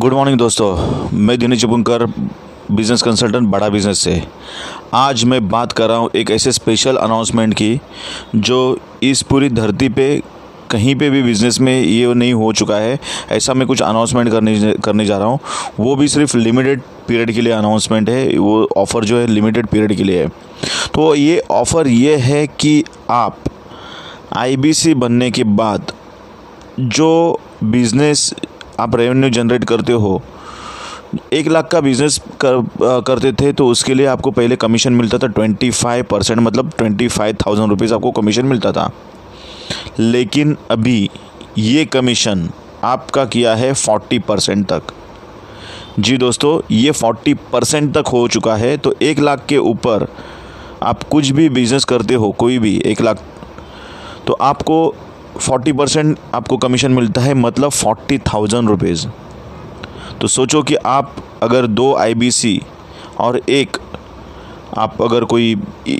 Good morning दोस्तों, मैं Dinesh Chibukar, business consultant बड़ा बिजनेस से। आज मैं बात कर रहा हूँ एक ऐसे स्पेशल अनाउंसमेंट की जो इस पूरी धरती पे कहीं पे भी बिज़नेस में ये नहीं हो चुका है। ऐसा मैं कुछ अनाउंसमेंट करने जा रहा हूँ, वो भी सिर्फ लिमिटेड पीरियड के लिए अनाउंसमेंट है। वो ऑफ़र जो है लिमिटेड पीरियड के लिए है। तो ये ऑफ़र ये है कि आप IBC बनने के बाद जो बिज़नेस आप रेवेन्यू जनरेट करते हो, 1 लाख का बिज़नेस करते थे तो उसके लिए आपको पहले कमीशन मिलता था 25%, मतलब 25,000 रुपीज़ आपको कमीशन मिलता था। लेकिन अभी ये कमीशन आपका किया है 40% तक। जी दोस्तों, ये 40% तक हो चुका है। तो 1 लाख के ऊपर आप कुछ भी बिज़नेस करते हो, कोई भी 1 लाख, तो आपको 40% आपको कमीशन मिलता है, मतलब 40,000 रुपीज़। तो सोचो कि आप अगर 2 IBC और एक आप अगर कोई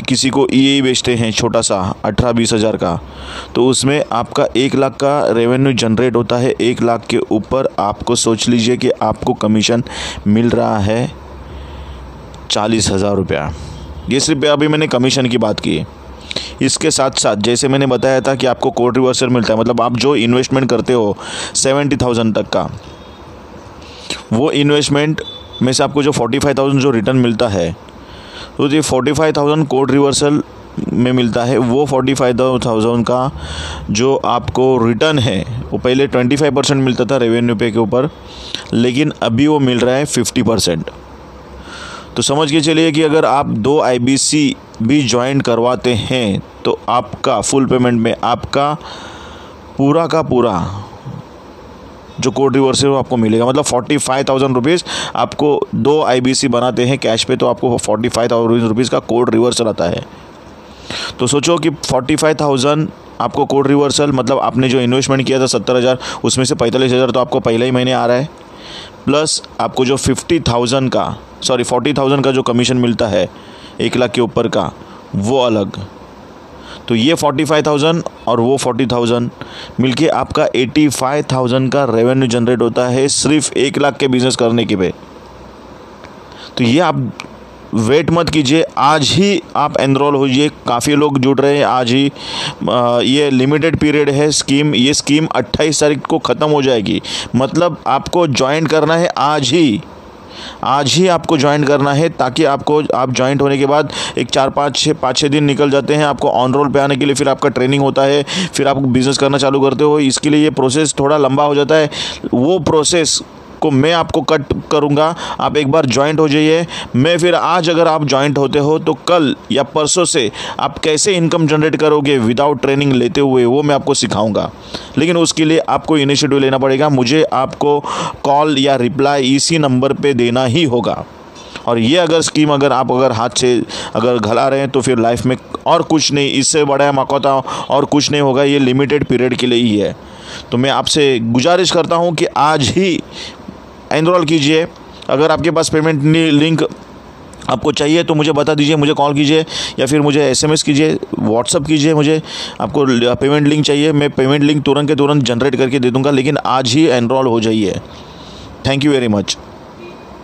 किसी को EA बेचते हैं छोटा सा 18-20 हज़ार का, तो उसमें आपका 1 लाख का रेवेन्यू जनरेट होता है। 1 लाख के ऊपर आपको सोच लीजिए कि आपको कमीशन मिल रहा है 40,000 रुपया। ये सिर्फ अभी मैंने कमीशन की बात की। इसके साथ साथ जैसे मैंने बताया था कि आपको कोर्ट रिवर्सल मिलता है, मतलब आप जो इन्वेस्टमेंट करते हो 70,000 तक का, वो इन्वेस्टमेंट में से आपको जो 45,000 जो रिटर्न मिलता है, तो ये 45,000 कोर्ट रिवर्सल में मिलता है। वो 45,000 का जो आपको रिटर्न है वो पहले 25% मिलता था रेवेन्यू पे के ऊपर, लेकिन अभी वो मिल रहा है 50%। तो समझ के चलिए कि अगर आप 2 IBC भी ज्वाइन करवाते हैं तो आपका फुल पेमेंट में आपका पूरा का पूरा जो कोर्ट रिवर्स है वो आपको मिलेगा, मतलब 45,000 रुपीज़। आपको 2 IBC बनाते हैं कैश पे तो आपको 45,000 रुपीज़ का कोर्ट रिवर्सल आता है। तो सोचो कि 45,000 आपको कोर्ट रिवर्सल, मतलब आपने जो इन्वेस्टमेंट किया था 70,000, उसमें से 45,000 तो आपको पहले ही महीने आ रहा है, प्लस आपको जो 40,000 का जो कमीशन मिलता है 1 लाख के ऊपर का, वो अलग। तो ये 45,000 और वो 40,000 मिलके आपका 85,000 का रेवेन्यू जनरेट होता है सिर्फ 1 लाख के बिज़नेस करने के पे। तो ये आप वेट मत कीजिए, आज ही आप एनरोल होइए। काफ़ी लोग जुड़ रहे हैं आज ही। ये लिमिटेड पीरियड है स्कीम। ये स्कीम 28 तारीख को ख़त्म हो जाएगी, मतलब आपको ज्वाइन करना है आज ही आपको ज्वाइन करना है, ताकि आपको आप ज्वाइन होने के बाद एक 4-5-6 दिन निकल जाते हैं आपको ऑन रोल पे आने के लिए। फिर आपका ट्रेनिंग होता है, फिर आप बिज़नेस करना चालू करते हो। इसके लिए ये प्रोसेस थोड़ा लंबा हो जाता है। वो प्रोसेस को मैं आपको कट करूँगा। आप एक बार ज्वाइंट हो जाइए। मैं फिर आज अगर आप ज्वाइंट होते हो तो कल या परसों से आप कैसे इनकम जनरेट करोगे विदाउट ट्रेनिंग लेते हुए, वो मैं आपको सिखाऊंगा। लेकिन उसके लिए आपको इनिशिएटिव लेना पड़ेगा। मुझे आपको कॉल या रिप्लाई इसी नंबर पे देना ही होगा। और ये अगर स्कीम अगर आप हाथ से अगर घला रहे हैं तो फिर लाइफ में और कुछ नहीं, इससे बड़ा मौका और कुछ नहीं होगा। ये लिमिटेड पीरियड के लिए ही है। तो मैं आपसे गुजारिश करता हूँ कि आज ही एनरोल कीजिए। अगर आपके पास पेमेंट लिंक आपको चाहिए तो मुझे बता दीजिए, मुझे कॉल कीजिए या फिर मुझे SMS कीजिए, व्हाट्सअप कीजिए। मुझे आपको पेमेंट लिंक चाहिए, मैं पेमेंट लिंक तुरंत जनरेट करके दे दूँगा। लेकिन आज ही एनरोल हो जाइए। Thank you very much.